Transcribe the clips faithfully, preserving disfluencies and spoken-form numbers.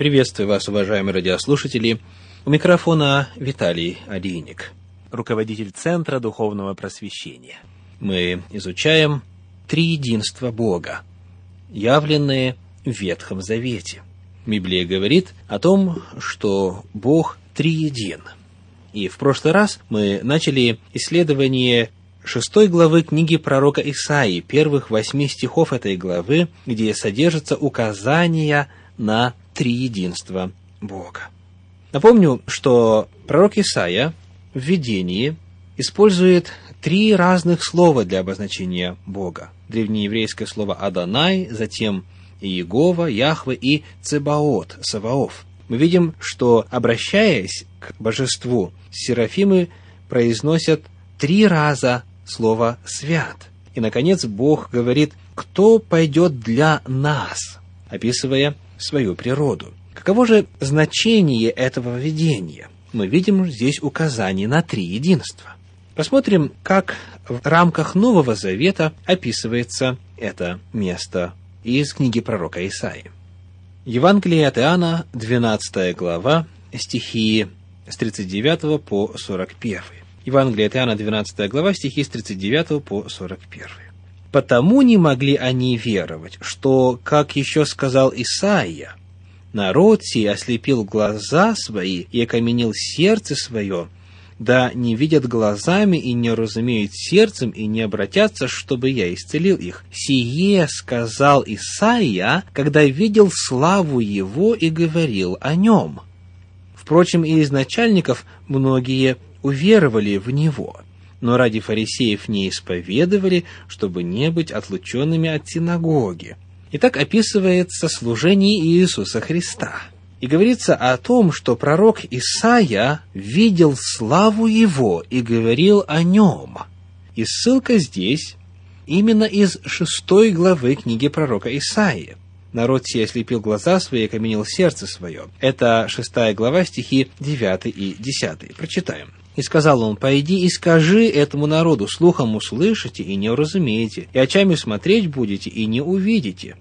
Приветствую вас, уважаемые радиослушатели. У микрофона Виталий Олейник, руководитель Центра Духовного Просвещения. Мы изучаем Триединство Бога, явленное в Ветхом Завете. Библия говорит о том, что Бог триедин. И в прошлый раз мы начали исследование шестой главы книги пророка Исаии, первых восьми стихов этой главы, где содержатся указания на триединство Бога. Напомню, что пророк Исаия в видении использует три разных слова для обозначения Бога. Древнееврейское слово «Адонай», затем «Егова», «Яхва» и «Цебаот», «Саваоф». Мы видим, что, обращаясь к божеству, серафимы произносят три раза слово «свят». И, наконец, Бог говорит «Кто пойдет для нас?», описывая свою природу. Каково же значение этого видения? Мы видим здесь указание на триединство. Посмотрим, как в рамках Нового Завета описывается это место из книги пророка Исаии. Евангелие от Иоанна, двенадцатая глава, стихи с тридцать девятого по сорок первый. Евангелие от Иоанна, двенадцатая глава, стихи с тридцать девятого по сорок первый. «Потому не могли они веровать, что, как еще сказал Исаия, народ сей ослепил глаза свои и окаменил сердце свое, да не видят глазами и не разумеют сердцем и не обратятся, чтобы я исцелил их. Сие сказал Исаия, когда видел славу его и говорил о нем. Впрочем, и из начальников многие уверовали в него, но ради фарисеев не исповедовали, чтобы не быть отлученными от синагоги». Итак, описывается служение Иисуса Христа. И говорится о том, что пророк Исаия видел славу его и говорил о нем. И ссылка здесь именно из шестой главы книги пророка Исаии. «Народ сей ослепил глаза свои и окаменил сердце свое». Это шестая глава, стихи девятый и десятый. Прочитаем. «И сказал он, пойди и скажи этому народу, слухом услышите и не уразумеете, и очами смотреть будете и не увидите.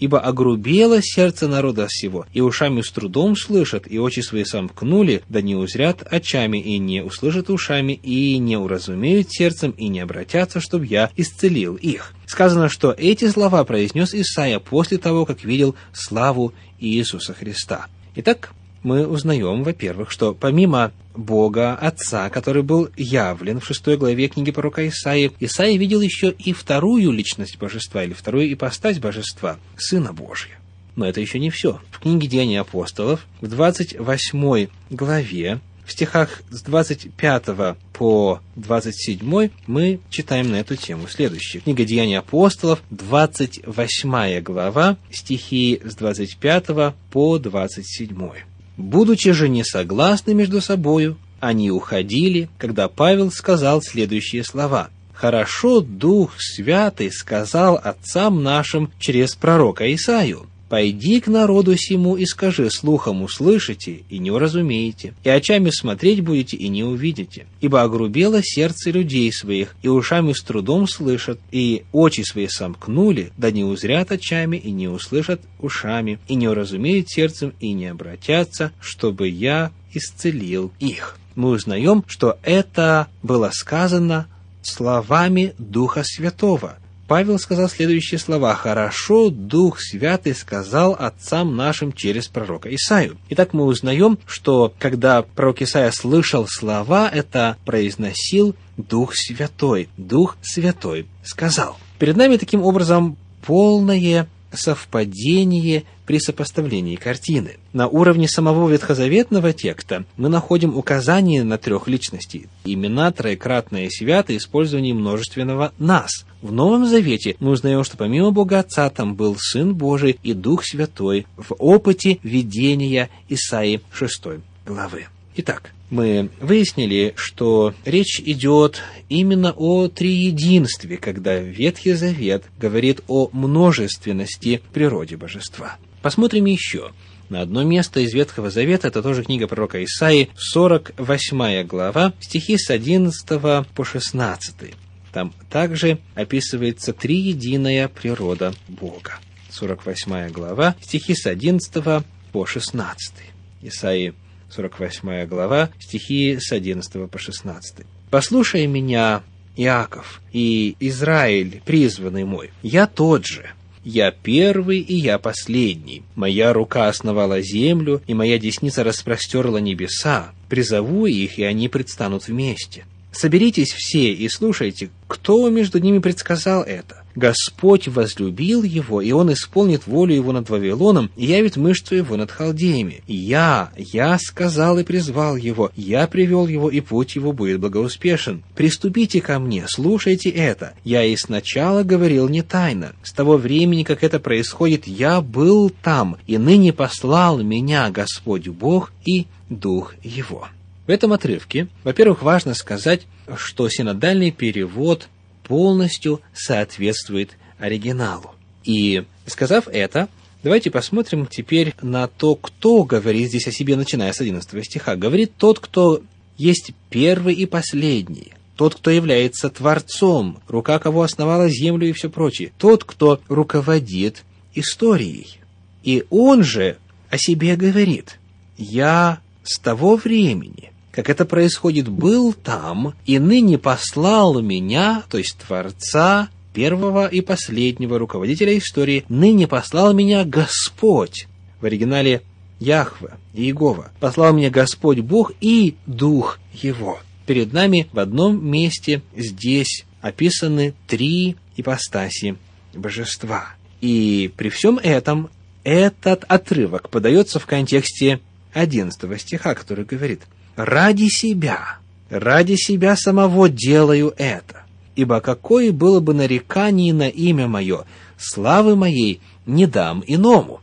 Ибо огрубело сердце народа сего, и ушами с трудом слышат, и очи свои сомкнули, да не узрят очами, и не услышат ушами, и не уразумеют сердцем, и не обратятся, чтобы я исцелил их». Сказано, что эти слова произнес Исаия после того, как видел славу Иисуса Христа. Итак, мы узнаем, во-первых, что помимо Бога Отца, который был явлен в шестой главе книги пророка Исаии, Исаия видел еще и вторую личность божества, или вторую ипостась божества, Сына Божия. Но это еще не все. В книге Деяния Апостолов, в двадцать восьмой главе, в стихах с двадцать пятого по двадцать седьмой мы читаем на эту тему следующее. Книга Деяний Апостолов, двадцать восьмая глава, стихи с двадцать пятого по двадцать седьмой. «Будучи же несогласны между собою, они уходили, когда Павел сказал следующие слова. «Хорошо Дух Святый сказал отцам нашим через пророка Исаию, пойди к народу сему и скажи, слухом услышите и не уразумеете, и очами смотреть будете и не увидите, ибо огрубело сердце людей своих, и ушами с трудом слышат, и очи свои сомкнули, да не узрят очами и не услышат ушами, и не уразумеют сердцем и не обратятся, чтобы я исцелил их». Мы узнаем, что это было сказано словами Духа Святого. Павел сказал следующие слова: «Хорошо Дух Святый сказал отцам нашим через пророка Исаию». Итак, мы узнаем, что когда пророк Исаия слышал слова, это произносил Дух Святой. Дух Святой сказал. Перед нами таким образом полное совпадение при сопоставлении картины. На уровне самого ветхозаветного текста мы находим указание на трех личностей. Имена, троекратные святы, использование множественного «нас». В Новом Завете мы узнаем, что помимо Бога Отца там был Сын Божий и Дух Святой в опыте видения Исаии шестой главы. Итак, мы выяснили, что речь идет именно о триединстве, когда Ветхий Завет говорит о множественности природе божества. Посмотрим еще на одно место из Ветхого Завета, это тоже книга пророка Исаии, сорок восьмая глава, стихи с одиннадцатого по шестнадцатый. Там также описывается триединая природа Бога. сорок восьмая глава, стихи с одиннадцатого по шестнадцатый. Исаии сорок восьмая глава, стихи с одиннадцатого по шестнадцатый. «Послушай меня, Иаков, и Израиль, призванный мой, я тот же, я первый и я последний. Моя рука основала землю, и моя десница распростерла небеса. Призову их, и они предстанут вместе. Соберитесь все и слушайте, кто между ними предсказал это. Господь возлюбил его, и он исполнит волю его над Вавилоном, и явит мышцу его над Халдеями. Я, я сказал и призвал его, я привел его, и путь его будет благоуспешен. Приступите ко мне, слушайте это. Я и сначала говорил не тайно. С того времени, как это происходит, я был там, и ныне послал меня Господь Бог и Дух его». В этом отрывке, во-первых, важно сказать, что синодальный перевод полностью соответствует оригиналу. И, сказав это, давайте посмотрим теперь на то, кто говорит здесь о себе, начиная с одиннадцатого стиха. Говорит тот, кто есть первый и последний, тот, кто является Творцом, рука кого основала землю и все прочее, тот, кто руководит историей. И он же о себе говорит: «Я с того времени, как это происходит, был там, и ныне послал меня», то есть Творца, первого и последнего руководителя истории, «ныне послал меня Господь». В оригинале Яхва и Егова. «Послал меня Господь Бог и Дух его». Перед нами в одном месте здесь описаны три ипостаси божества. И при всем этом этот отрывок подается в контексте одиннадцатого стиха, который говорит: «Ради себя, ради себя самого делаю это, ибо какое было бы нарекание на имя мое, славы моей не дам иному».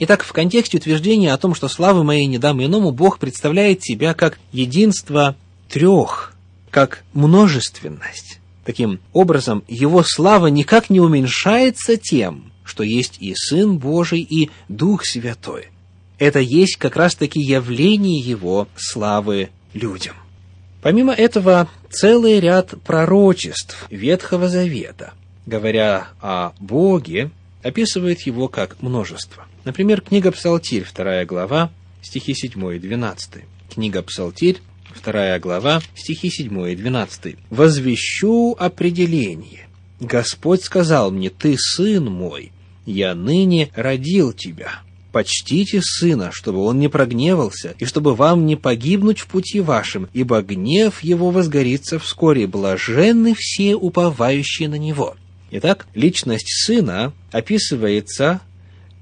Итак, в контексте утверждения о том, что славы моей не дам иному, Бог представляет себя как единство трех, как множественность. Таким образом, его слава никак не уменьшается тем, что есть и Сын Божий, и Дух Святой. Это есть как раз-таки явление его славы людям. Помимо этого, целый ряд пророчеств Ветхого Завета, говоря о Боге, описывает его как множество. Например, книга Псалтирь, вторая глава, стихи седьмой и двенадцатый. Книга Псалтирь, вторая глава, стихи седьмой и двенадцатый. «Возвещу определение. Господь сказал мне: ты сын мой, я ныне родил тебя. Почтите сына, чтобы он не прогневался, и чтобы вам не погибнуть в пути вашем, ибо гнев его возгорится вскоре, блаженны все, уповающие на него». Итак, личность сына описывается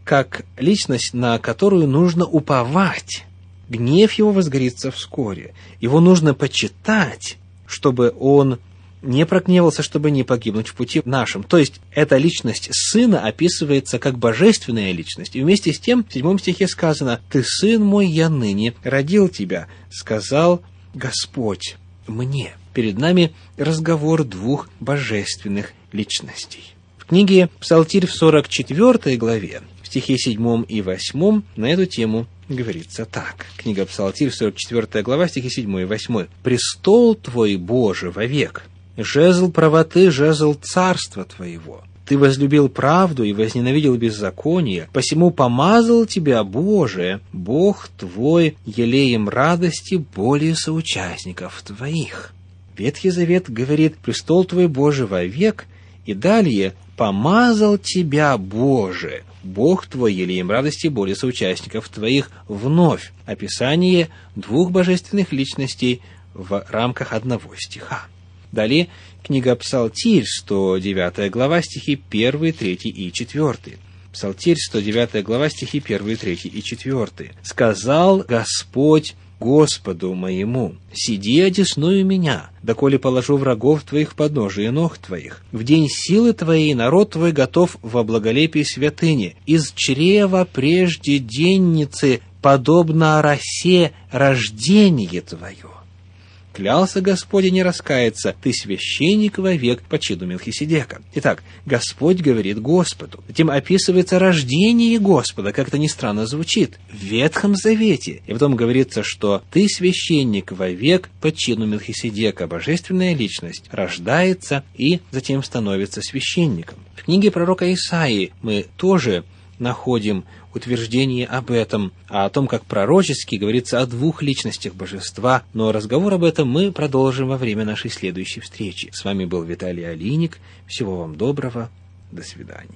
как личность, на которую нужно уповать. Гнев его возгорится вскоре. Его нужно почитать, чтобы он не прогневался, чтобы не погибнуть в пути нашем. То есть, эта личность сына описывается как божественная личность. И вместе с тем, в седьмом стихе сказано: «Ты, сын мой, я ныне родил тебя, сказал Господь мне». Перед нами разговор двух божественных личностей. В книге Псалтирь в сорок четвёртой главе, в стихе седьмом и восьмом, на эту тему говорится так. Книга Псалтирь, сорок четвёртая глава, стихи седьмой и восьмой. «Престол твой, Боже, вовек, жезл правоты, жезл царства твоего. Ты возлюбил правду и возненавидел беззаконие, посему помазал тебя, Боже, Бог твой, елеем радости более соучастников твоих». Ветхий Завет говорит: «Престол твой, Боже, вовек», и далее: «Помазал тебя, Боже, Бог твой, елеем радости более соучастников твоих», вновь описание двух божественных личностей в рамках одного стиха. Далее книга Псалтирь, сто девятая глава, стихи первый, третий и четвёртый. Псалтирь, сто девятая глава, стихи первый, третий и четвёртый. «Сказал Господь Господу моему: сиди одесную меня, доколе положу врагов твоих в подножие ног твоих. В день силы твоей народ твой готов во благолепии святыни. Из чрева прежде денницы, подобно росе, рождение твое. Клялся Господь и не раскается, ты священник вовек по чину Мелхиседека». Итак, Господь говорит Господу. Затем описывается рождение Господа, как это ни странно звучит, в Ветхом Завете. И потом говорится, что ты священник вовек по чину Мелхиседека, божественная личность, рождается и затем становится священником. В книге пророка Исаии мы тоже находим утверждение об этом, а о том, как пророчески говорится о двух личностях божества. Но разговор об этом мы продолжим во время нашей следующей встречи. С вами был Виталий Олейник. Всего вам доброго. До свидания.